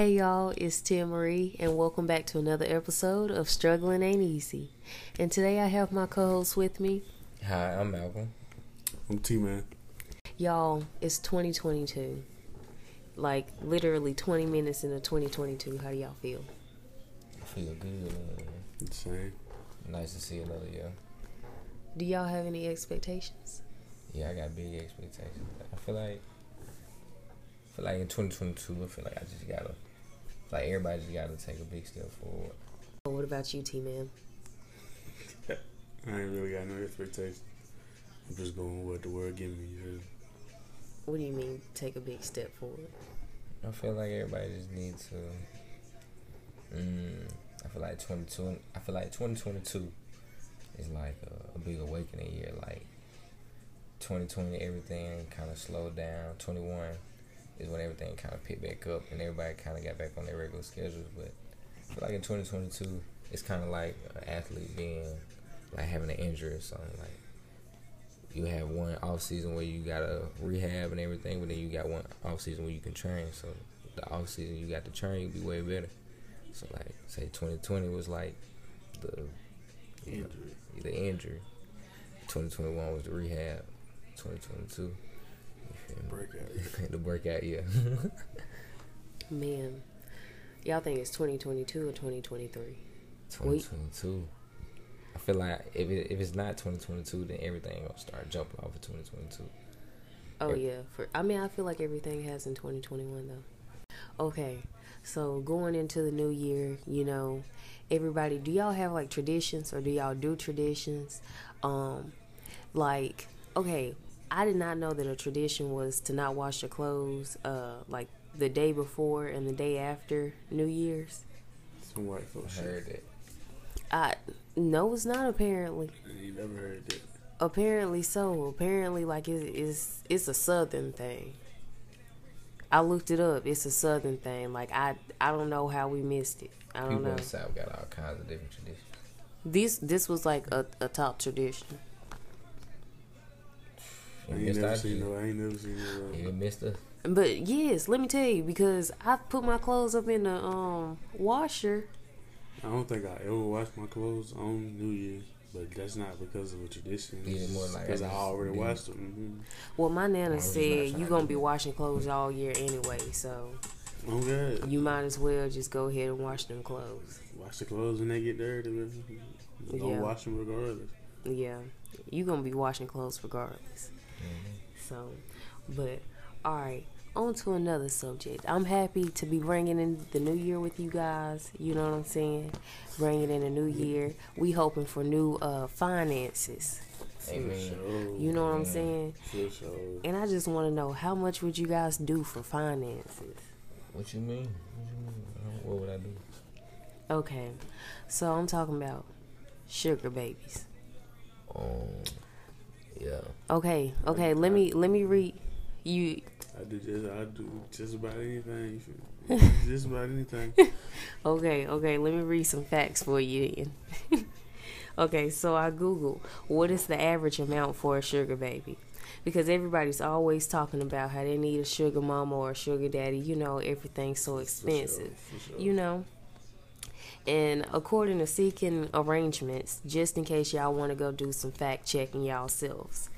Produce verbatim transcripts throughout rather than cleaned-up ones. Hey y'all, it's Tim Marie and welcome back to another episode of Struggling Ain't Easy. And today I have my co-host with me. Hi, I'm Malcolm. I'm T-Man. Y'all, it's twenty twenty-two. Like, literally twenty minutes into twenty twenty-two. How do y'all feel? I feel good. Same. Nice to see another year. Do y'all have any expectations? Yeah, I got big expectations. I feel like... I feel like in twenty twenty-two, I feel like I just gotta, like everybody just gotta take a big step forward. What about you, T-Man? I ain't really got no expectations. I'm just going with what the world gives me. Really. What do you mean, take a big step forward? I feel like everybody just needs to. Um, I feel like twenty-two. I feel like twenty twenty-two is like a, a big awakening year. Like twenty twenty, everything kind of slowed down. twenty-one. Is when everything kind of picked back up and everybody kind of got back on their regular schedules. But I feel like in twenty twenty-two, it's kind of like an athlete being, like having an injury or something. Like, you have one off season where you got to rehab and everything, but then you got one off season where you can train. So the off season you got to train, you'll be way better. So like, say twenty twenty was like the injury. Know, the injury. twenty twenty-one was the rehab. twenty twenty-two. Breakout. The breakout year. Man, y'all think it's twenty twenty-two or twenty twenty-three? twenty twenty-two. I feel like if it, if it's not twenty twenty-two, then everything gonna start jumping off of twenty twenty-two. Oh yeah, for I mean I feel like everything has in twenty twenty-one though. Okay, so going into the new year, you know, everybody, do y'all have like traditions or do y'all do traditions? Um, like okay. I did not know that a tradition was to not wash your clothes, uh, like, the day before and the day after New Year's. Some white folks heard it. I, no, it's not, apparently. You never heard it. Apparently so. Apparently, like, it, it's, it's a Southern thing. I looked it up. It's a Southern thing. Like, I, I don't know how we missed it. I don't People know. People in the South got all kinds of different traditions. This, this was, like, a, a top tradition. I ain't, never seen no, I ain't never seen no. You missed her. But yes, let me tell you, because I put my clothes up in the um washer. I don't think I ever washed my clothes on New Year's, but that's not because of a tradition. It's more like because I already washed them. Mm-hmm. Well, my nana said you're gonna be washing clothes all year anyway, so okay. You might as well just go ahead and wash them clothes. Wash the clothes when they get dirty. Don't yeah. wash them regardless. Yeah, you're gonna be washing clothes regardless. Mm-hmm. So, but all right, on to another subject. I'm happy to be bringing in the new year with you guys. You know what I'm saying? Bringing in a new year. We hoping for new uh, finances. Amen. You know what I'm saying? Amen. And I just want to know, how much would you guys do for finances? What you mean? What would I do? Okay, so I'm talking about sugar babies. Um. Yeah. Okay. Okay. Let me let me read you. I do just I do just about anything. Just about anything. Okay. Okay. Let me read some facts for you. Okay. So I Googled, what is the average amount for a sugar baby? Because everybody's always talking about how they need a sugar mama or a sugar daddy. You know, everything's so expensive. For sure, for sure. You know. And according to Seeking Arrangements, just in case y'all want to go do some fact checking yourselves,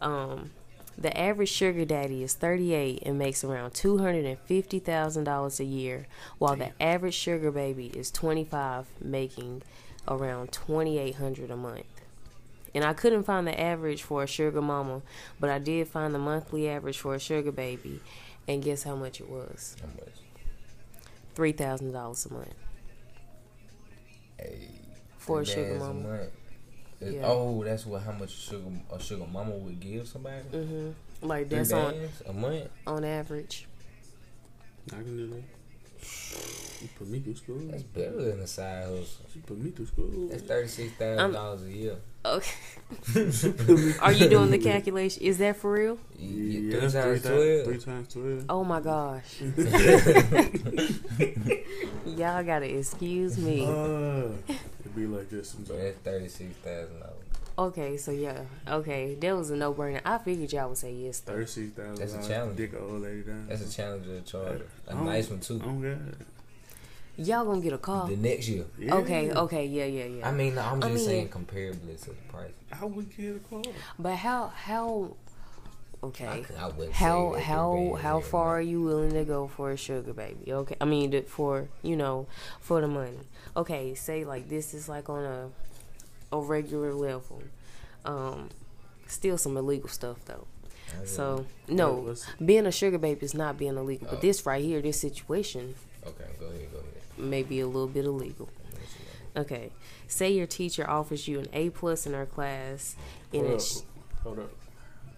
um, the average sugar daddy is thirty-eight and makes around two hundred fifty thousand dollars a year, while the average sugar baby is twenty-five, making around twenty-eight hundred dollars a month. And I couldn't find the average for a sugar mama, but I did find the monthly average for a sugar baby, and guess how much it was? How much? three thousand dollars a month. Hey, for a sugar mama. A yeah. Oh, that's what how much sugar a sugar mama would give somebody. Mm-hmm. Like that's on a month on average. I can do that. You put me through school. That's better than a side hustle. You put me through school. That's thirty six thousand dollars a year. Okay. Are you doing the calculation? Is that for real? Yeah, yeah, three times twelve. Three times twelve. Oh my gosh. Y'all gotta excuse me. Uh, it'd be like this sometimes. That's thirty six thousand dollars. Okay, so yeah. Okay, that was a no-brainer. I figured y'all would say yes. thirty-six thousand dollars. That's a challenge. Dick an old lady down. That's a challenge to charge. A nice one, too. Oh, God. Y'all gonna get a call the next year. Yeah. Okay, okay, yeah, yeah, yeah. I mean, I'm just I mean, saying comparably to the price. I would get a call. But how, how, okay. I, I would how, how, how far are you willing to go for a sugar baby? Okay, I mean, for, you know, for the money. Okay, say like this is like on a, a regular level. Um, still some illegal stuff though. So, know. no, yeah, being a sugar baby is not being illegal. Oh. But this right here, this situation. Okay, go ahead, go ahead. Maybe a little bit illegal. Okay. Say your teacher offers you an A plus in her class. Hold and up. Sh- Hold up.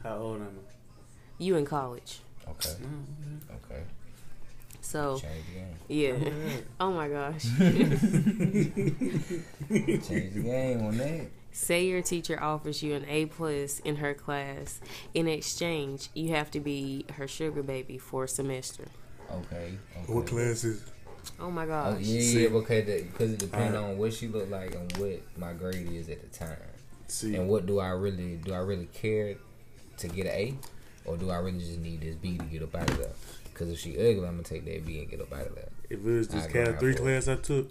How old am I? You in college. Okay. Mm-hmm. Okay. So, yeah. Oh my gosh. Change the game on that. Say your teacher offers you an A plus in her class. In exchange, you have to be her sugar baby for a semester. Okay, okay. What class is it? Oh my gosh. Oh, yeah, yeah, okay, because it depends on what she look like and what my grade is at the time. See. And what do I really do? I really care to get an A, or do I really just need this B to get up out of there? Because if she ugly, I'm gonna take that B and get up out of there. If it was this Cal three class I took,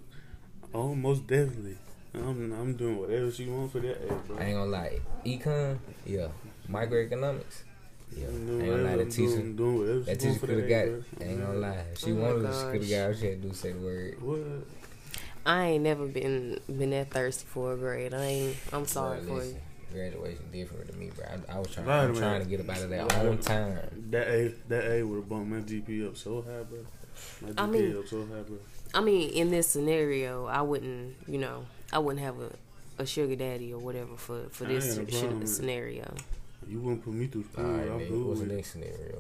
oh, most definitely, I'm I'm doing whatever she wants for that A, bro. I ain't gonna lie, econ, yeah, microeconomics. Yeah. No, ain't gonna lie, that teacher, doing, that teacher could have got, bro. Ain't gonna lie, if she oh wanted to, she could have got, she had to say the word. What? I ain't never been been that thirsty for a grade. I ain't, I'm sorry bro, for listen, you. Graduation different to me, bro. I, I was trying, right, I'm trying to get up out of that all the time. That A, that A would have bumped my G P up so high, bro. My G P I mean, up so high, bro. I mean, in this scenario, I wouldn't, you know, I wouldn't have a, a sugar daddy or whatever for, for this shit scenario. You wouldn't put me through school. Right, I'll do it. What's the next scenario?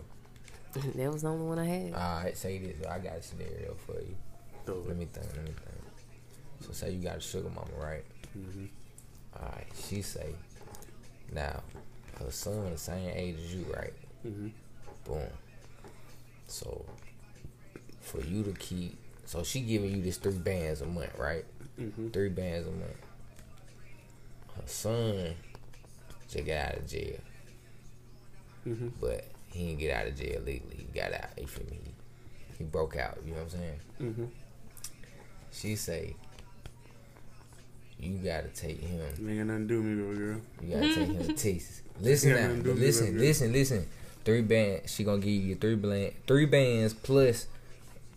That was the only one I had. Alright, say this. I got a scenario for you. Throw let it. me think. Let me think. So say you got a sugar mama, right? Mm-hmm. Alright, she say, now, her son the same age as you, right? Mm-hmm. Boom. So, for you to keep, so she giving you this three bands a month, right? Mm-hmm. Three bands a month. Her son just got out of jail. Mm-hmm. But he didn't get out of jail legally. He got out. You feel me? He broke out. You know what I'm saying? Mm-hmm. She say, you gotta take him. You ain't got nothing to do me, little girl. You gotta take him to Texas. Listen now. Listen, me, listen, listen, listen. Three bands. She gonna give you three bland, three bands plus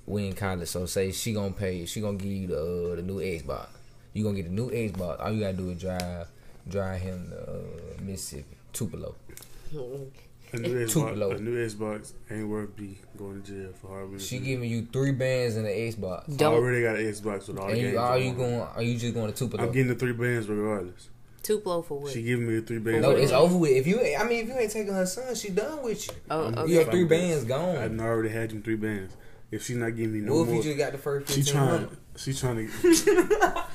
we in college. So say she gonna pay. She gonna give you the, uh, the new Xbox. You gonna get the new Xbox. All you gotta do is drive. Drive him to uh, Mississippi. Tupelo. A new Xbox, a new Xbox ain't worth B going to jail for hard. She giving you three bands and an Xbox. Don't. I already got an Xbox with all the games. You, are you going? Are you just going to Tupelo? I'm getting the three bands regardless. Tupelo for what? She giving me the three bands. No, it's over with. If you, I mean, if you ain't taking her son, she done with you. Oh, okay. Your three bands gone. I've already had them three bands. If she's not giving me no well, more, if you just got the first fifteen. She trying. She trying to.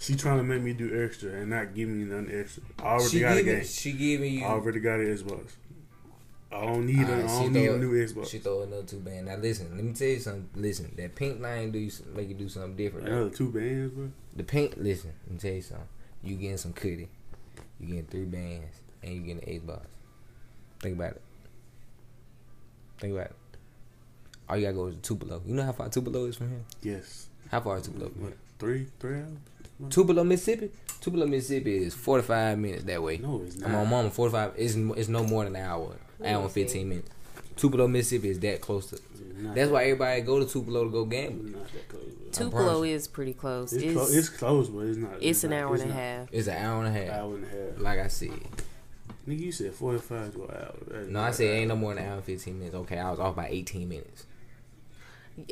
She trying to make me do extra and not give me nothing extra. I already she got a game. It, she giving you. I already got an Xbox. I don't need, right, a, I don't need throw, a new Xbox. She throw another two bands. Now listen, let me tell you something. Listen, that pink line do you, make you do something different. Another two bands, bro. The pink. Listen, let me tell you something. You getting some cootie. You getting three bands and you getting an Xbox. Think about it. Think about it. All you gotta go is to Tupelo. You know how far Tupelo is from here? Yes. How far is Tupelo? What? Three, three hours? Tupelo, Mississippi? Tupelo, Mississippi is forty-five minutes that way. No, it's not. My mama, forty-five, it's, it's no more than an hour. An hour and fifteen minutes. Tupelo, Mississippi is that close to. That's why everybody go to Tupelo to go gamble. Not that close, Tupelo is pretty close. It's, it's, clo- it's close, but it's not. It's, it's an not, hour it's and a half. It's an hour and a half. An hour and a half. Like I said. Nigga, you said forty-five to an hour. That's no, I said ain't no more than an hour and fifteen minutes. Okay, I was off by eighteen minutes.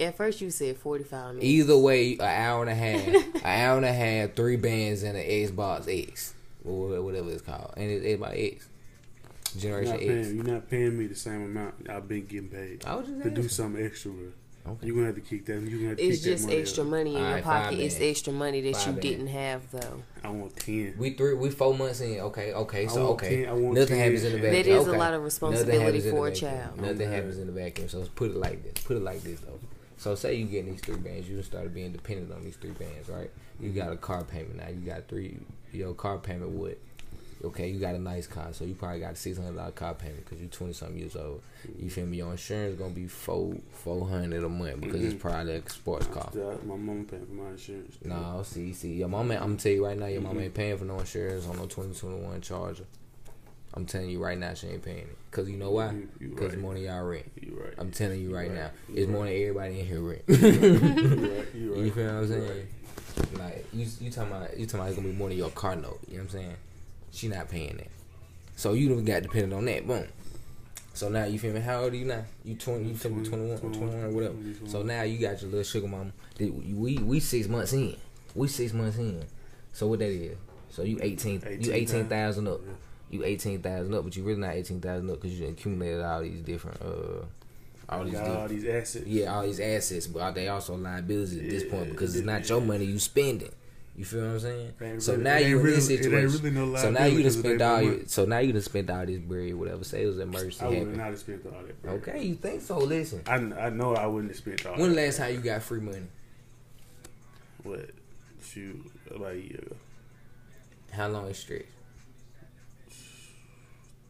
At first you said forty-five minutes. Either way, an hour and a half. An hour and a half, three bands and an Xbox X, or whatever it's called. And it's Xbox X, Generation you're X. Paying, you're not paying me the same amount I've been getting paid. I was just to asking. Do something extra with. Okay. You're going to have to kick that. You're gonna have to it's kick just that money extra up. Money in right, your pocket. It's extra money that five you bands. Didn't have, though. I want ten. We three, we four months in. Okay, okay, so okay. ten, nothing ten. Happens in the vacuum. That is okay. A lot of responsibility for a child. Nothing happens in the vacuum. So let's put it like this. Put it like this, though. So say you get these three bands, you start being dependent on these three bands, right? You got a car payment now. You got three. Your car payment would. Okay, you got a nice car, so you probably got a six hundred dollar car payment because you're twenty something years old. You feel me? Your insurance gonna be four four hundred a month because mm-hmm. it's probably a sports car. My mama paying for my insurance. Too. No, see, see, your mama. I'm telling you right now, your mm-hmm. mama ain't paying for no insurance on no twenty twenty one Charger. I'm telling you right now, she ain't paying it. Because you know why? Because right. more than y'all rent. Right. I'm telling you right, right. now. You're it's right. more than everybody in here rent. You're right. You're right. You feel what I'm saying? Right. Like, you you talking about you talking about it's going to be more than your car note. You know what I'm saying? She not paying that. So you done got dependent on that. Boom. So now, you feel me? How old are you now? You twenty, you twenty, twenty-one, twenty-one or whatever. twenty-one. So now you got your little sugar mama. We, we six months in. We six months in. So what that is? So you eighteen, eighteen you eighteen thousand up. Yeah. You eighteen thousand up, but you really not eighteen thousand up because you accumulated all these different, uh, all these, all these assets. Yeah, all these assets, but they also liabilities at yeah, this point because it's not your money you spending. You feel what I'm saying? Really, so now you in this really, situation. Really no so now you done spent all. Your, so now you done spent all this bread, whatever. Say it was an emergency. I would not have spent all that bread. Okay, you think so? Listen, I, I know I wouldn't have spent all. When that last time you got free money? What? Shoot, about a year ago. How long is stretch?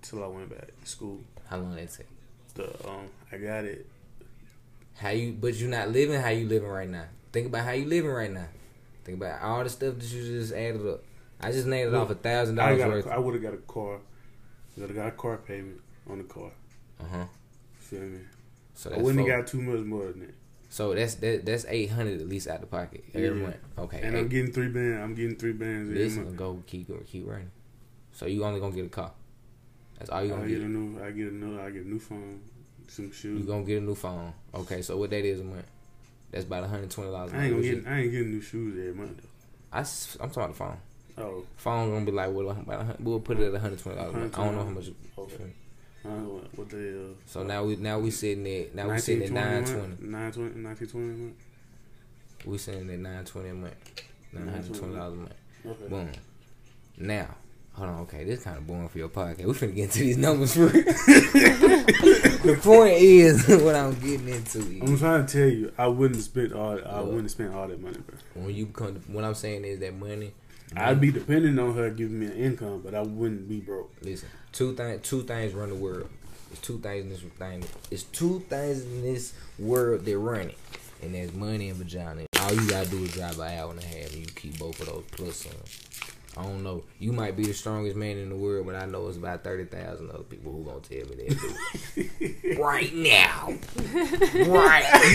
Till I went back to school. How long did it take? The um, I got it. How you? But you not living how you living right now. Think about how you living right now. Think about all the stuff that you just added up. I just named it well, off a thousand dollars worth. A, I would have got a car. Would have got a car payment on the car. Uh huh. Feel me? So I wouldn't have got too much more than that. So that's that, that's eight hundred at least out the pocket every yeah. month. Okay. And eight. I'm getting three bands. I'm getting three bands. This gonna go keep keep running. So you only gonna get a car. That's all you gonna I get. get a new, I get a new. I get a new phone. Some shoes. You gonna get a new phone. Okay, so what that is a month? That's about one hundred twenty dollars. I ain't gonna get. I ain't getting new shoes every month though. I I'm talking about the phone. Oh, phone gonna be like well, about we'll put it at one hundred twenty dollars. I don't know how much. Okay. I don't know what the hell. So now we now we sitting at now we sitting at nine twenty. Nine twenty. Nineteen twenty a month. We sitting at nine twenty a month. Nine hundred twenty dollars a month. Okay. Boom. Now. Hold on, okay, this is kind of boring for your podcast. We're finna get into these numbers for real. The point is what I'm getting into. Is, I'm trying to tell you, I wouldn't spend all. I well, wouldn't spend all that money, bro. When you become, what I'm saying is that money. I'd be dependent on her giving me an income, but I wouldn't be broke. Listen, two things. Two things run the world. It's two things in this thing. It's two things in this world that run it, and there's money and vagina. All you gotta do is drive an hour and a half, and you keep both of those plus on. I don't know. You might be the strongest man in the world, but I know it's about thirty thousand other people who gonna tell me that. Right now. Right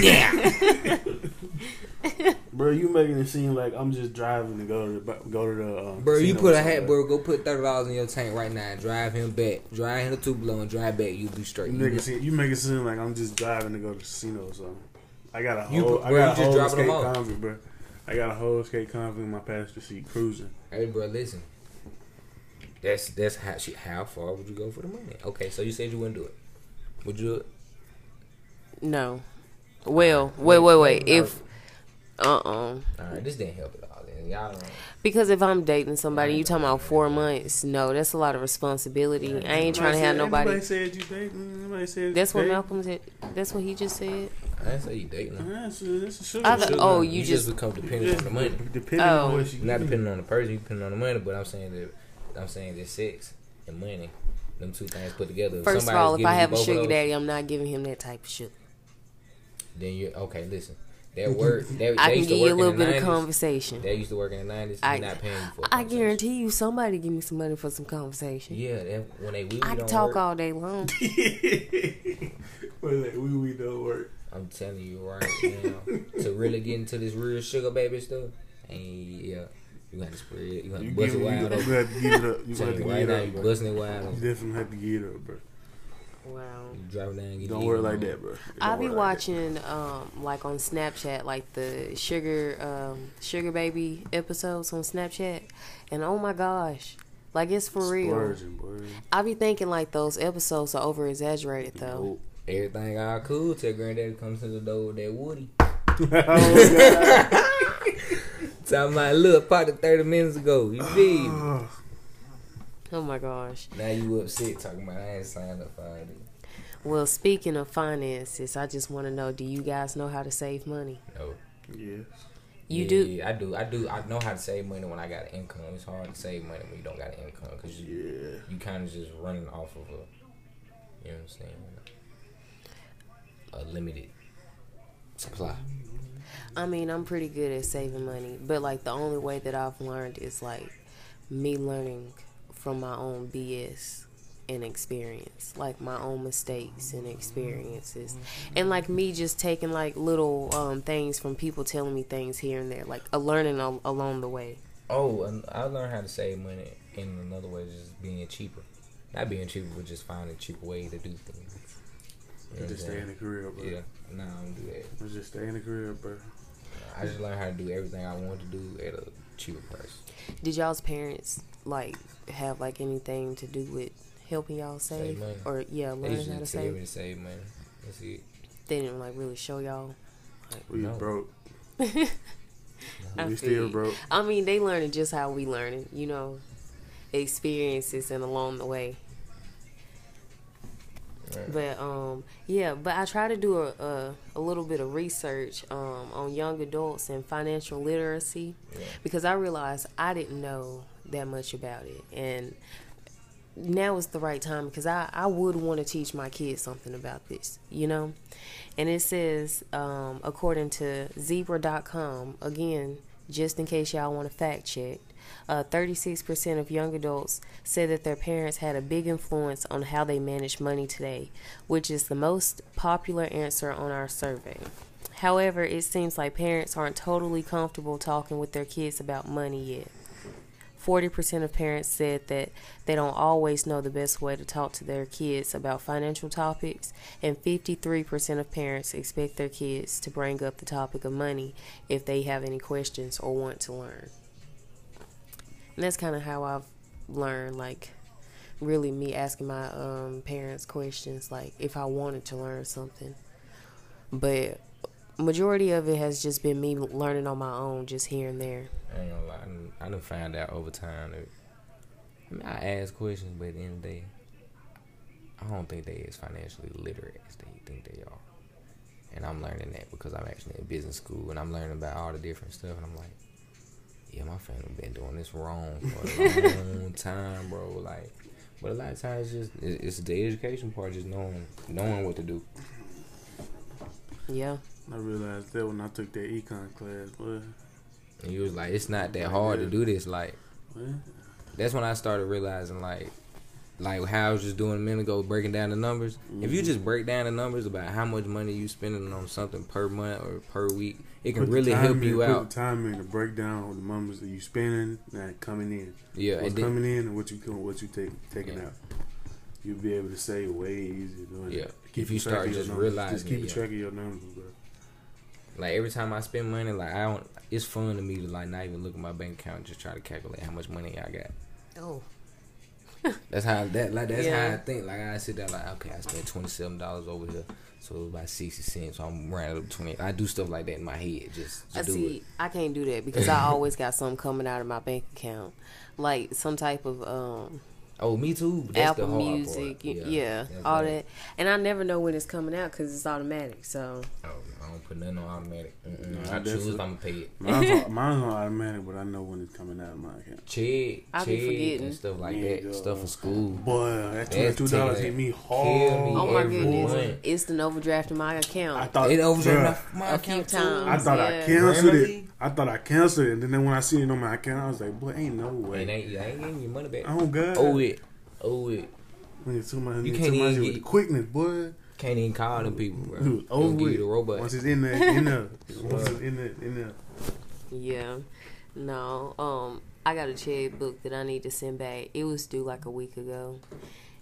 now. Bro, you making it seem like I'm just driving to go to the... Go to the uh, bro, you put a hat, bro. Go put thirty dollars in your tank right now and drive him back. Drive him to Tupelo and drive back. You'll be straight. You, you, make seem, you make it seem like I'm just driving to go to the casino or something. I got a whole... You, bro, I got a whole escape convict, bro. I got a whole skate convict in my passenger seat cruising. Hey, bro, listen. That's that's how she, how far would you go for the money? Okay, so you said you wouldn't do it. Would you? No. Well, wait, wait, wait. wait. If uh uh-uh. uh. All right, this didn't help at all. Then y'all don't. Because if I'm dating somebody, you talking about four months? No, that's a lot of responsibility. I ain't trying to have nobody. Nobody said you dating. Nobody said. That's what Malcolm said. That's what he just said. I didn't say you dating her. That's a, that's a sugar. Other, sugar. Oh, you, you just, just become dependent just, on the money. Depending oh. on what you not depending on the person, you depending on the money. But I'm saying that I'm saying that sex and money, them two things put together. First of all, if I have a sugar those, daddy, I'm not giving him that type of sugar. Then you okay? Listen, that work. That, I can give you a little bit nineties. Of conversation. They used to work in the nineties. I, not paying for I guarantee you, somebody give me some money for some conversation. Yeah, that, when they we, we I don't talk work. All day long. When they we we don't work. I'm telling you right now, to really get into this real sugar baby stuff, and yeah, you got to spread it. You got to bust it wide up. You have to get it up. You have to get it up. You busting it wide up. You definitely have to get it up, bro. Wow. You drive down and get it. Don't worry like that, bro. I be watching, um, like on Snapchat, like the sugar, um, sugar baby episodes on Snapchat, and oh my gosh. Like, it's for real. I be thinking, like, those episodes are over-exaggerated, though. Everything all cool till granddaddy comes to the door with that Woody. Oh, God. Talking about, look, popped it thirty minutes ago. You feed me. Oh, my gosh. Now you upset talking about I ain't signed up for all this. Well, speaking of finances, I just want to know, do you guys know how to save money? No. Yes. You yeah, do? Yeah, I do. I do. I know how to save money when I got income. It's hard to save money when you don't got an income because you, yeah. you kind of just running off of a, you know what I'm saying, a limited supply. I mean, I'm pretty good at saving money, but like the only way that I've learned is like me learning from my own B S and experience, like my own mistakes and experiences, and like me just taking like little um, things from people telling me things here and there, like a learning al- along the way. Oh, and I learned how to save money in another way, just being cheaper. Not being cheaper, but just finding a cheaper way to do things. You know, just stay in the crib, bro. Yeah, nah, I don't do that. Just stay in the crib, bro. I just learned how to do everything I wanted to do at a cheaper price. Did y'all's parents like have like anything to do with helping y'all save, save or yeah, learning how to save? They to save money. That's it. They didn't like really show y'all. Like, we no. broke. no. We still broke. I mean, they learning just how we learning, you know, experiences and along the way. Right. But um, yeah, but I try to do a, a, a little bit of research um, on young adults and financial literacy yeah. because I realized I didn't know that much about it, and now is the right time because I, I would want to teach my kids something about this, you know. And it says, um, according to Zebra dot com, again, just in case y'all want to fact check, Uh, thirty-six percent of young adults say that their parents had a big influence on how they manage money today, which is the most popular answer on our survey. However, it seems like parents aren't totally comfortable talking with their kids about money yet. forty percent of parents said that they don't always know the best way to talk to their kids about financial topics, and fifty-three percent of parents expect their kids to bring up the topic of money if they have any questions or want to learn. And that's kind of how I've learned, like, really me asking my um, parents questions, like, if I wanted to learn something. But majority of it has just been me learning on my own, just here and there. I ain't gonna lie. I done, I done found out over time that, I mean, I ask questions, but at the end of the day, I don't think they as financially literate as they think they are. And I'm learning that because I'm actually in business school, and I'm learning about all the different stuff, and I'm like, yeah, my family been doing this wrong for a long time, bro. Like, but a lot of times, it's just it's the education part, just knowing knowing what to do. Yeah, I realized that when I took that econ class, boy. And you was like, it's not that hard to do this. Like, what? That's when I started realizing, like, like how I was just doing a minute ago, breaking down the numbers. Mm-hmm. If you just break down the numbers about how much money you spending on something per month or per week, it can really help you out. Put the time in to break down the numbers that you spending and coming in. Yeah, what's coming in and what you what you take, taking out. You'll be able to save way easier doing it. Yeah, if you start just realizing, just keep track of your numbers, bro. Like every time I spend money, like I don't. It's fun to me to like not even look at my bank account and just try to calculate how much money I got. Oh. That's how that like that's yeah. how I think. Like I sit there like, okay, I spent twenty seven dollars over here, so it was about sixty cents. So I'm rounding up twenty. I do stuff like that in my head. Just, just I do see. It. I can't do that because I always got something coming out of my bank account, like some type of um. Oh, me too. That's Apple the hard Music, part. yeah, yeah all great. that. And I never know when it's coming out because it's automatic. So oh, I don't put nothing on automatic. No, I choose. I'm gonna pay it. Mine's, mine's on automatic, but I know when it's coming out of my account. Check, I check, be forgetting and stuff like yeah, that. Duh. Stuff for school. Boy, that twenty-two dollars hit me hard. Me oh my goodness, month. It's an overdraft in my account. I thought it overdrafted my, my account. Too. I thought yeah. I canceled Randomly? it. I thought I canceled it, and then when I seen it on my account, I was like, boy, ain't no way. I ain't, ain't getting your money back. Oh God. Oh, it. Oh, it. Too much, you can't even get the quickness, boy. Can't even call them people, bro. Oh, give you the robot. Once it's in there, in there. Once it's in there, in there. Yeah. No. Um, I got a checkbook that I need to send back. It was due like a week ago,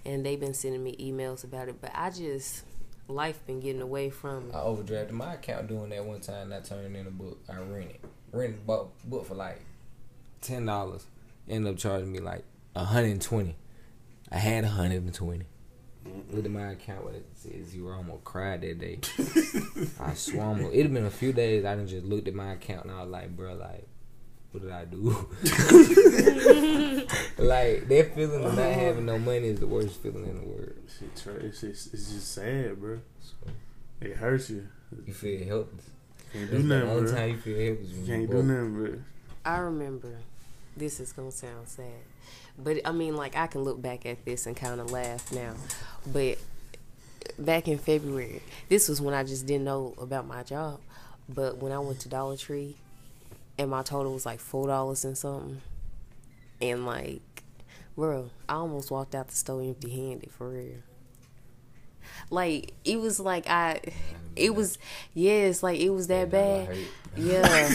and they've been sending me emails about it, but I just... life been getting away from it. I overdrafted my account doing that one time. I turned in a book. I rented, rented book book for like ten dollars. Ended up charging me like a hundred and twenty. I had a hundred and twenty. Looked at my account with it said zero. I almost cried that day. I swam. It had been a few days. I done just looked at my account and I was like, bro, like, what did I do? Like that feeling of not having no money is the worst feeling in the world. shit, Trey, it's, it's, it's just sad, bro. It hurts you. You feel helpless. Can't do nothing, bro. The only time you feel helpless, you can't do nothing, bro. I remember. This is gonna sound sad, but I mean, like, I can look back at this and kind of laugh now. But back in February, this was when I just didn't know about my job. But when I went to Dollar Tree, and my total was like four dollars and something, and like, bro, I almost walked out the store empty-handed for real. Like, it was like I, it was, yes, like it was that bad. Yeah.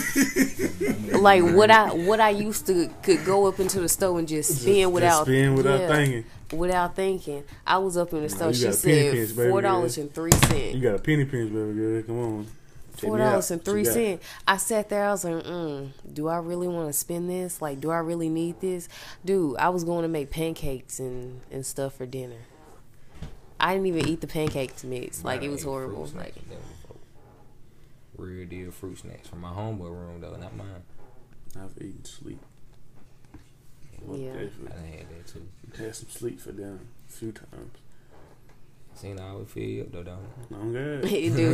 Like what I what I used to could go up into the store and just spin just, without just spin without yeah, thinking. Without thinking, I was up in the store. Oh, she said pinch, four dollars and three cents. You got a penny pinch, baby girl. Come on. Four dollars and three cents. I sat there. I was like, mm, do I really want to spend this? Like, do I really need this, dude? I was going to make pancakes and and stuff for dinner. I didn't even eat the pancakes mix. Like, it was horrible. Like, real deal fruit snacks from my homeboy room though, not mine. I've eaten sleep. What yeah, I had that too. Had some sleep for them a few times. Seen I always fill you up though, don't it? Okay. It do.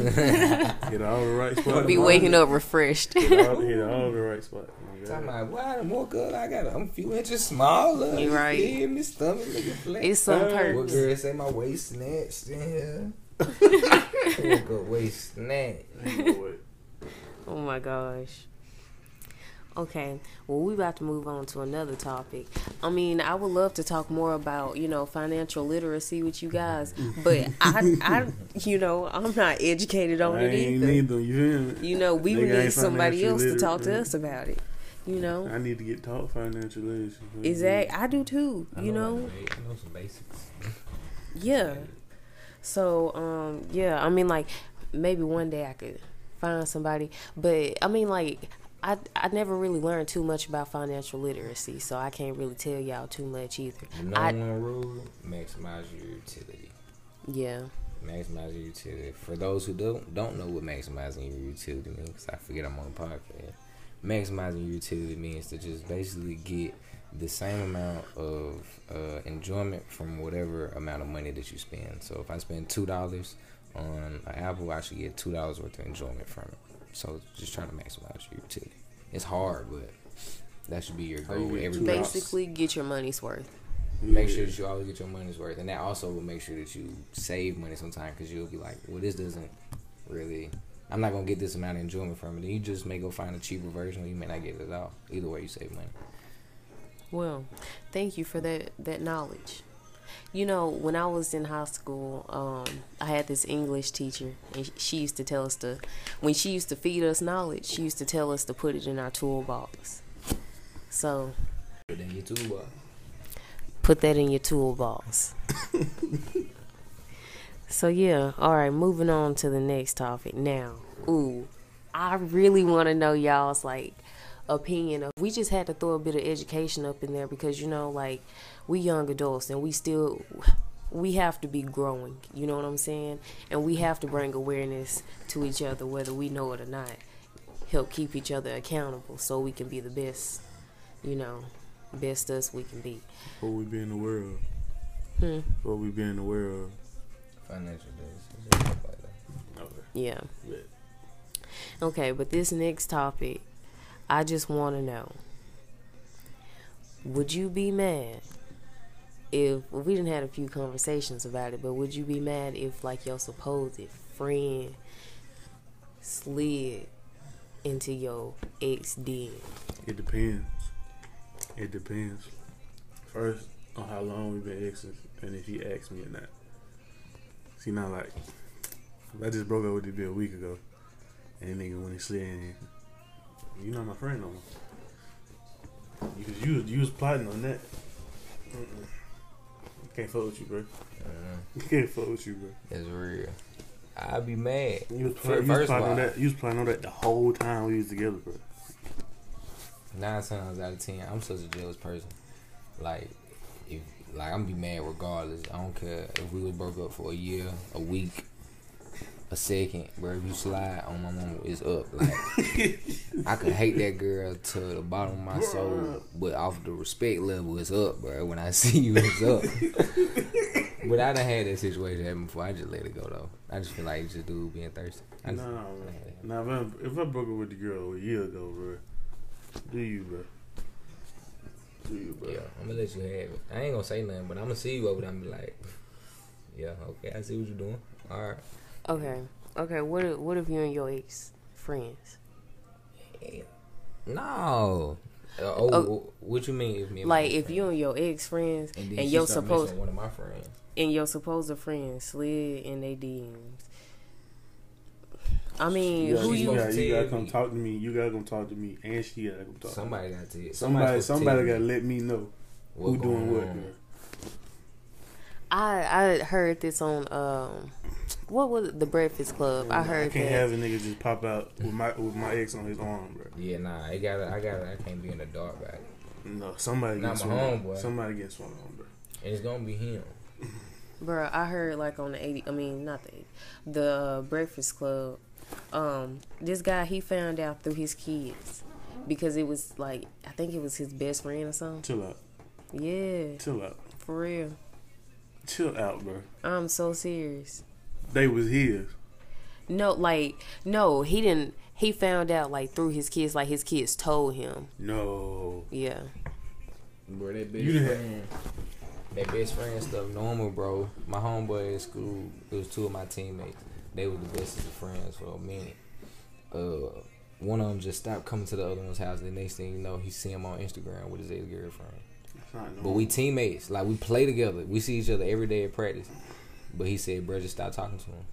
Hit all the right spot. Be waking up refreshed. Hit all, hit all the right spot. Oh, I'm like, why the woke up? I got a, I'm a few inches smaller. You right? Yeah, my stomach looking flat. It's some oh, perks. What girl say my waist snatched? Yeah. Woke up waist snatched. Oh my gosh. Okay, well, we about to move on to another topic. I mean, I would love to talk more about, you know, financial literacy with you guys, but I, I you know, I'm not educated on I it ain't either. Neither, you hear me? You know, we would need somebody else literate, to talk to man, us about it. You know, I need to get taught financial literacy. Exactly, I do too. I you know, know, I know some basics. Yeah. So, um, yeah, I mean, like, maybe one day I could find somebody, but I mean, like. I, I never really learned too much about financial literacy, so I can't really tell y'all too much either. No one rule, maximize your utility. Yeah. Maximize your utility. For those who don't don't know what maximizing your utility means, because I forget I'm on a podcast, maximizing your utility means to just basically get the same amount of uh, enjoyment from whatever amount of money that you spend. So if I spend two dollars on an Apple, I should get two dollars worth of enjoyment from it. So just try to maximize your utility. It's hard, but that should be your goal. Every basically, box. Get your money's worth. Make sure that you always get your money's worth, and that also will make sure that you save money sometimes, because you'll be like, "Well, this doesn't really. I'm not gonna get this amount of enjoyment from it." And you just may go find a cheaper version, or you may not get it at all. Either way, you save money. Well, thank you for that that knowledge. You know, when I was in high school, um, I had this English teacher, and she used to tell us to, when she used to feed us knowledge, she used to tell us to put it in our toolbox. So, put that in your toolbox. Put that in your toolbox. So, yeah, all right, moving on to the next topic now. Ooh, I really want to know y'all's, like, opinion of, we just had to throw a bit of education up in there, because, you know, like, we young adults, and we still, we have to be growing, you know what I'm saying? And we have to bring awareness to each other, whether we know it or not. Help keep each other accountable so we can be the best, you know, best us we can be. What we being aware of. Hmm. What we being aware of. Financial business. Okay. Yeah. yeah. Okay, but this next topic, I just want to know. Would you be mad? If well, we didn't have a few conversations about it, but would you be mad if, like, your supposed friend slid into your ex den? It depends. It depends. First, on how long we've been exes, and if he asked me or not. See, not like I just broke up with this bitch a week ago, and nigga, when he slid in, you not my friend no more. Because you, you, you was plotting on that. Mm-mm. Can't fuck with you, bro. Uh, Can't fuck with you, bro. That's real. I'd be mad. You was, play, you, was on that, you was playing on that the whole time we was together, bro. Nine times out of ten, I'm such a jealous person. Like, if like I'm be mad regardless. I don't care if we was broke up for a year, a week, a second. Bro, if you slide on my mama, it's up. Like, I could hate that girl to the bottom of my soul, but off the respect level, it's up, bro. When I see you, it's up. But I done had that situation happen before. I just let it go though. I just feel like it's just dude being thirsty. I just, nah, nah. If I, if I broke up with the girl a year ago, bro, do you, bro? Do you, bro? Yeah, I'm gonna let you have it. I ain't gonna say nothing, but I'm gonna see you over there and be like, yeah, okay, I see what you're doing. All right. Okay, okay. What if, what if you and your ex friends? Yeah. No. Uh, oh, oh, what you mean? If me and like, my if you and your ex friends and, and your supposed one of my friends and your supposed friends slid in their D Ms. I mean, yeah, who you? Gotta, you gotta come talk to me. You gotta come talk to me, and she gotta come talk. Somebody to me. Got to. Somebody, somebody, somebody gotta let me know what who doing what. Here. I I heard this on um, what was it? The Breakfast Club. I heard. I can't that. have a nigga just pop out with my with my ex on his arm, bro. Yeah, nah, I gotta, I gotta, I can't be in the dark about it. No, somebody not gets my one homeboy. Somebody gets one on, bro. And it's gonna be him, bro. I heard like on the eighty. I mean, not the eighty, the uh, Breakfast Club. Um, this guy he found out through his kids because it was like I think it was his best friend or something. Chill out. Yeah. Chill out. For real. Chill out, bro. I'm so serious. They was his. No, like, no, he didn't. He found out, like, through his kids, like, his kids told him. No. Yeah. Bro, that best you friend, that best friend stuff normal, bro. My homeboy at school, it was two of my teammates. They were the bestest of friends for a minute. Uh, one of them just stopped coming to the other one's house. The next thing you know, he see him on Instagram with his ex-girlfriend. But we teammates. Like, we play together. We see each other every day at practice. But he said, bro, just stop talking to him.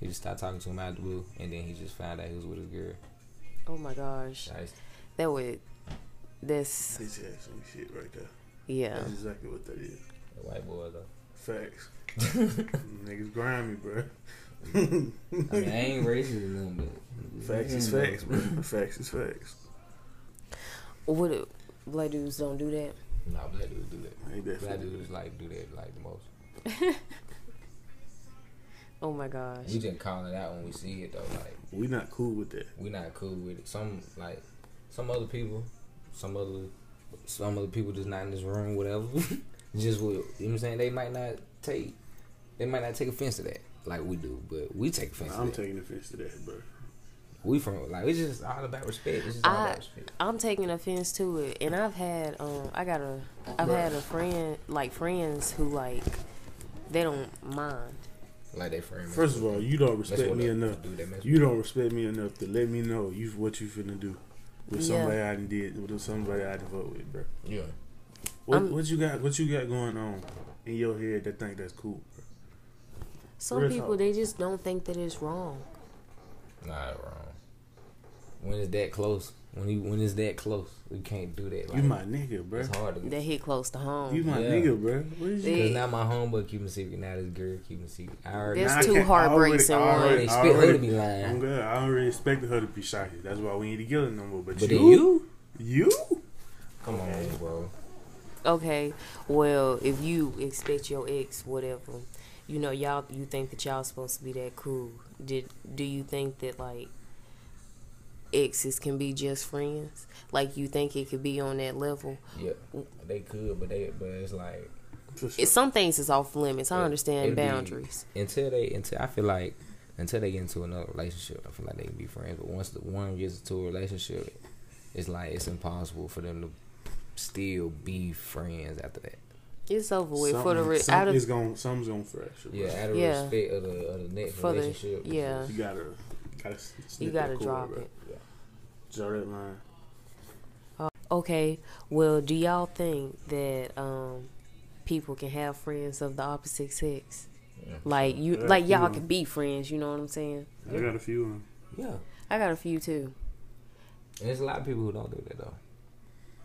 He just stopped talking to him out of the blue. And then he just found out he was with his girl. Oh, my gosh. Nice. That would... That's... This is some shit right there. Yeah. That's exactly what that is. The white boy, though. Facts. Niggas grimy, bro. I mean, I ain't racist with them, but... Facts is facts, bro. Facts is facts. What... A, black dudes don't do that? Nah, black dudes do that. Black dudes like do that like the most. Oh my gosh. We just call it out when we see it though. Like we not cool with that. We not cool with it. Some like some other people, some other some other people just not in this room, whatever. Just will, you know what I'm saying? They might not take they might not take offense to that like we do, but we take offense. Nah, to I'm that. taking offense to that, bro. We from like it's just all about respect. It's just all I, about respect. I'm taking offense to it, and I've had um, I got a, I've Bruh. had a friend like friends who like they don't mind. Like they friends. First of all, you don't respect me enough. Do you don't respect me enough to let me know you what you finna do with yeah. somebody I did with somebody I done vote with, bro. Yeah. What I'm, what you got? What you got going on in your head that think that's cool? Bro? Some Real people talk. They just don't think that it's wrong. Nah, it's wrong. When it's that close, when you when it's that close, we can't do that. Like, you my nigga, bro. It's hard to that hit close to home. You my yeah. nigga, bro. What is Because now my homeboy keeping secret, now this girl keeping secret. I already There's two heartbreaks in one. I expect her to be lying. I'm good. I already expected her to be shocked. That's why we ain't together no more. But, but you, you, you, come okay. on, bro. Okay, well, if you expect your ex, whatever, you know, y'all, you think that y'all supposed to be that cool. Did do you think that like? Exes can be just friends. Like you think it could be on that level. Yeah, they could, but they but it's like sure. it's, some things is off limits. I it, understand boundaries be, until they until I feel like until they get into another relationship. I feel like they can be friends, but once the one gets into a relationship, it's like it's impossible for them to still be friends after that. It's over with something, for the re- some, out of, it's gonna something's gonna fracture. Yeah, out of yeah. respect of the, of the next for relationship. The, yeah, you gotta. Gotta you gotta drop cool, it. Yeah. Draw that line. Uh, okay, well, do y'all think that um, people can have friends of the opposite sex? Yeah. Like you, like y'all can be friends. You know what I'm saying? I got a few of them. Yeah, I got a few too. And there's a lot of people who don't do that though.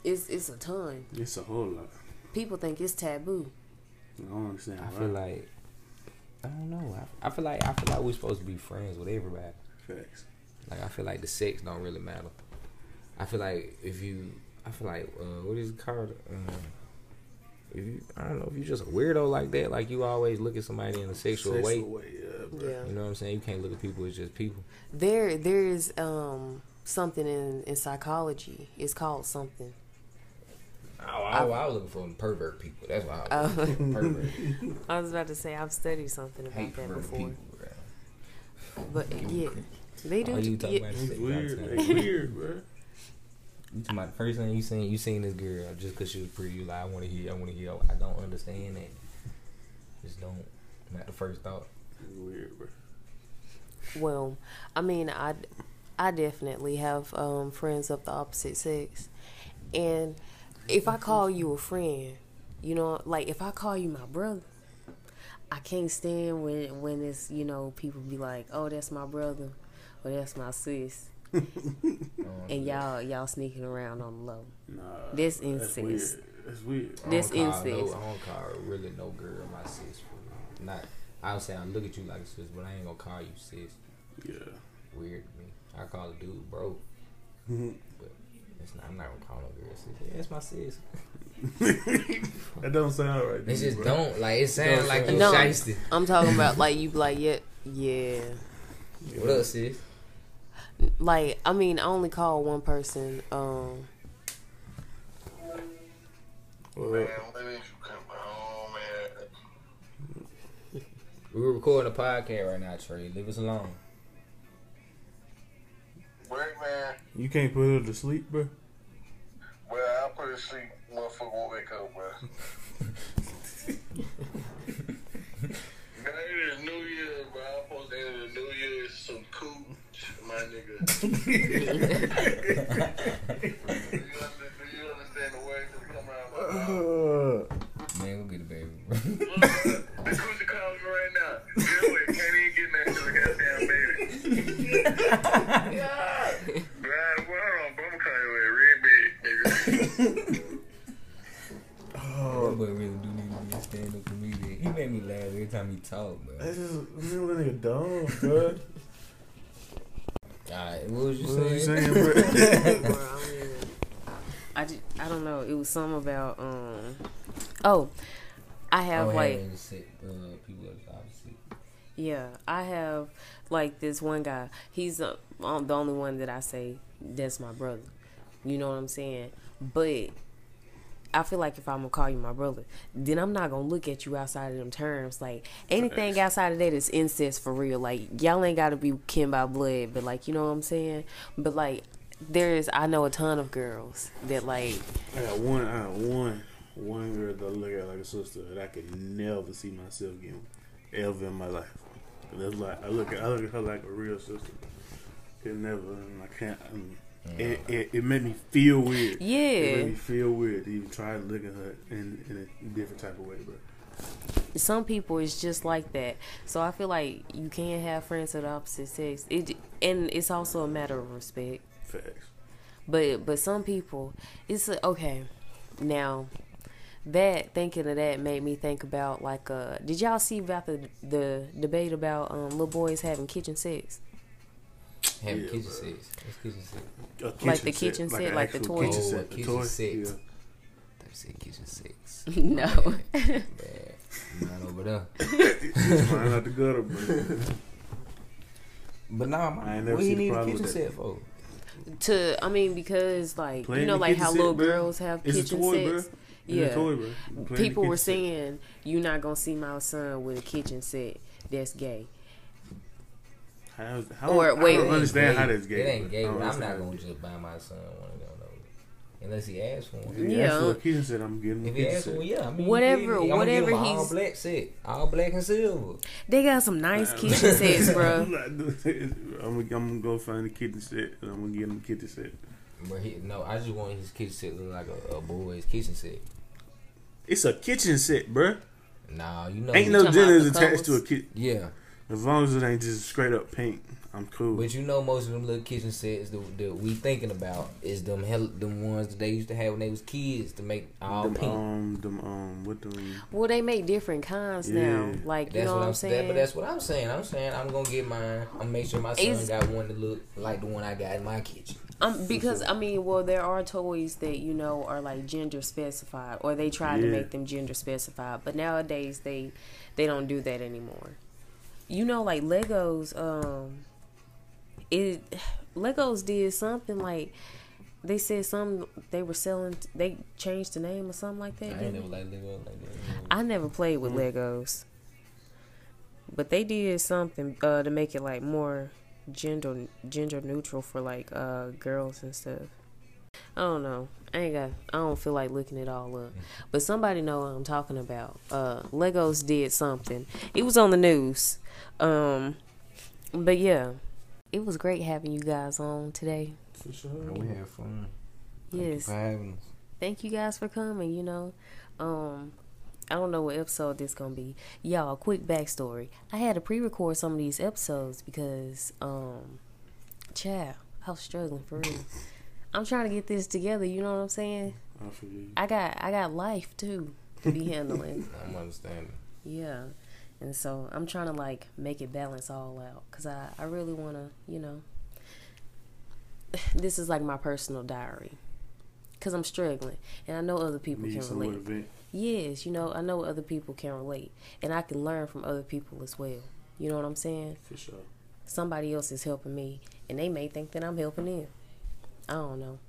It's it's a ton. It's a whole lot. People think it's taboo. I don't understand. I right? feel like I don't know. I, I feel like I feel like we're supposed to be friends with everybody. Facts. Like I feel like the sex don't really matter. I feel like if you, I feel like uh, what is it called? Um, if you, I don't know if you're just a weirdo like that, like you always look at somebody in a sexual, sexual way. way yeah, bro. Yeah. You know what I'm saying? You can't look at people as just people. There, there is um, something in, in psychology. It's called something. I I, I, I, I was looking for pervert people. That's why I was looking for pervert. I was about to say I've studied something about hate that before. People, but yeah, they do. All you talking yeah. about it's weird, it's weird, bro. You talking about the first thing you seen? You seen this girl just because she was pretty? You like, I want to hear. I want to hear. I don't understand that. Just don't. Not the first thought. It's weird, bro. Well, I mean, I, I definitely have um, friends of the opposite sex, and if I call you a friend, you know, like if I call you my brother, I can't stand when when it's, you know, people be like, oh, that's my brother, or that's my sis, and y'all y'all sneaking around on the low. Nah, this incest. That's weird. This incest. I don't call really no girl my sis. Not. I'll say I look at you like a sis, but I ain't gonna call you sis. Yeah. Weird to me. I call a dude bro. Mm-hmm. But it's not, I'm not gonna call no girl sis. Yeah, it's my sis. That don't sound right. It dude, just bro. Don't. Like, it sounds like you no, shiesty. I'm talking about, like, you be like, yeah, yeah. yeah. What up, sis? Like, I mean, I only call one person. Um, well, we were recording a podcast right now, Trey. Leave us alone. Wait, man. You can't put her to sleep, bro? Well, I'll put her to sleep. Motherfucker won't wake up, bro. Man, it is New Year, bro. I'm supposed to end of the New Year. It's some cool, my nigga. Do you understand the words that come out of my mouth? Man, go get a baby, bro. The coochie calls me right now. Girl, it can't even get nothing to the goddamn baby. Yeah. Right, well, I'm gonna call you a red bitch, nigga. Oh, that boy really do need to be a stand-up comedian. He made me laugh every time he talked, bro. That's just, remember that nigga dumb, bro. Alright, what was you what saying? What was you saying, bro? Bro, I mean, I, just, I don't know. It was something about, um, oh, I have, oh, like, sick, uh, people are obviously. Yeah, I have, like, this one guy. He's uh, um, the only one that I say, that's my brother. You know what I'm saying? But I feel like if I'm going to call you my brother, then I'm not going to look at you outside of them terms. Like, anything outside of that is incest for real. Like, y'all ain't got to be kin by blood, but, like, you know what I'm saying? But, like, there is, I know a ton of girls that, like. I got one, I got one. One girl that I look at like a sister that I could never see myself getting ever in my life. That's like I look at I look at her like a real sister. Could never, and I can't. I mean, it, it, it made me feel weird. Yeah, it made me feel weird to even try to look at her in, in a different type of way. But some people it's just like that. So I feel like you can't have friends of the opposite sex. It and it's also a matter of respect. Facts. But but some people, it's okay. Now. That, thinking of that made me think about, like, uh, did y'all see about the the debate about um, little boys having kitchen sex? Having yeah, kitchen bro. sex. What's kitchen sex? A kitchen like the kitchen set, set like, like the toy. Kitchen set, the kitchen toy. Sex. Yeah. They said kitchen sex. No. Bad. Bad. Not over there. It's mine out the gutter, bro. But nah, man, what do you need a kitchen set for? To, I mean, because, like, playing you know, like how set, little bro. girls have it's kitchen toy, sex. Bro. Yeah, toy, people were saying you're not gonna see my son with a kitchen set that's gay. How, how, or, I wait, don't understand gay. How that's gay. It ain't gay. I'm not gonna it. Just buy my son one of them unless he asks for one. Yeah, yeah. For a kitchen set, I'm getting. If he asks for, yeah, I mean, whatever, yeah, whatever he's all black set, all black and silver. They got some nice kitchen sets, bro. I'm gonna, I'm gonna go find a kitchen set and I'm gonna get him a kitchen set. But he, no, I just want his kitchen set to look like a, a boy's kitchen set. It's a kitchen set, bruh. Nah, you know, ain't no dinners attached to a kitchen. Yeah, as long as it ain't just straight up paint, I'm cool. But you know, most of them little kitchen sets that, that we thinking about is them hell, them ones that they used to have when they was kids to make all them, pink. Um, them, um, what them? Well, they make different kinds yeah. now. Like that's you know what, what I'm saying. That, but that's what I'm saying. I'm saying I'm gonna get mine. I'm gonna make sure my son it's, got one to look like the one I got in my kitchen. Um, because I mean, well, there are toys that you know are like gender specified, or they try yeah. to make them gender specified. But nowadays, they they don't do that anymore. You know, like Legos, um, it Legos did something like They said some they were selling. They changed the name or something like that. I ain't never liked Lego like that. I never played with mm-hmm. Legos, but they did something uh, to make it like more gender gender neutral for like uh, girls and stuff. I don't know. I ain't got. I don't feel like looking it all up. But somebody know what I'm talking about. Uh, Legos did something. It was on the news. Um, but yeah, it was great having you guys on today. For sure, we had fun. Yes. Thank you for having us. Thank you guys for coming. You know, um, I don't know what episode this gonna be, y'all. Quick backstory: I had to pre-record some of these episodes because, um, child, I was struggling for real. I'm trying to get this together. You know what I'm saying? I forget. I got I got life too to be handling. I'm understanding. Yeah, and so I'm trying to like make it balance all out because I I really want to, you know. This is like my personal diary because I'm struggling and I know other people Need can relate. Yes, you know, I know other people can relate and I can learn from other people as well. You know what I'm saying? For sure. Somebody else is helping me and they may think that I'm helping them. I don't know.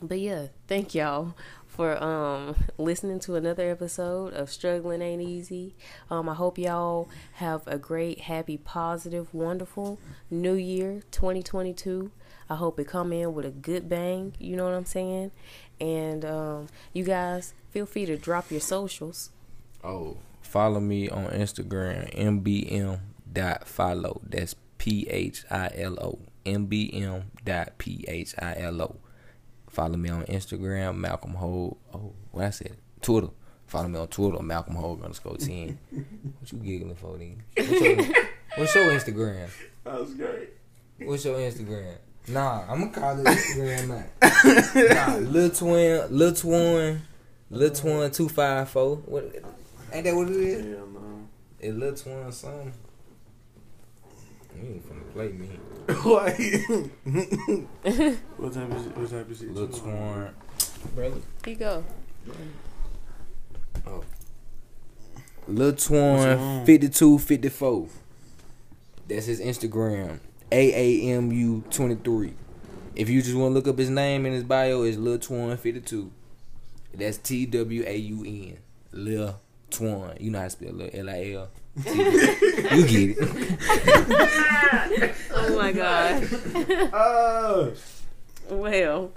But yeah, thank y'all for um, listening to another episode of Struggling Ain't Easy. Um, I hope y'all have a great, happy, positive, wonderful new year twenty twenty-two. I hope it come in with a good bang. You know what I'm saying? And um, you guys, feel free to drop your socials. Oh, follow me on Instagram, m b m dot follow. That's P H I L O. m b m dot p h i l o. Follow me on Instagram, Malcolm Hogue. Oh, what I said? Twitter. Follow me on Twitter, Malcolm Hogue underscore ten. What you giggling for, then? What's your, what's your Instagram? That was great. What's your Instagram? Nah, I'm gonna call it Instagram now. Nah, Lil Twin, Lil Twin, Lil Twin two five four. What? Ain't that what it is? Yeah, man. It Lil Twin something. You ain't finna play me. What? What type of shit? What type of shit? Lil Twin, brother. Here you go. Oh. Lil Twin fifty two fifty four. That's his Instagram. A A M U twenty-three. If you just want to look up his name in his bio, it's Lil Twin fifty-two. That's T W A U N. Lil Twin. You know how to spell Lil, L I L. You get it. Oh my God. Oh. Well,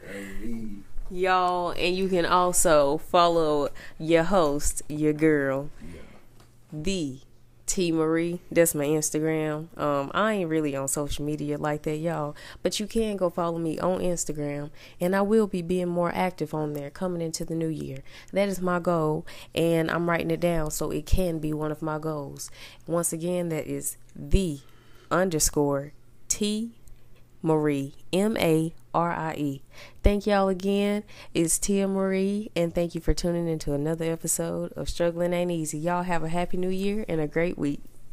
y'all, and you can also follow your host, your girl, yeah. The T Marie, that's my Instagram. Um, I ain't really on social media like that, y'all. But you can go follow me on Instagram, and I will be being more active on there coming into the new year. That is my goal, and I'm writing it down so it can be one of my goals. Once again, that is the underscore T Marie, M A R I E. Thank y'all again. It's Tia Marie, and thank you for tuning into another episode of Struggling Ain't Easy. Y'all have a happy new year and a great week.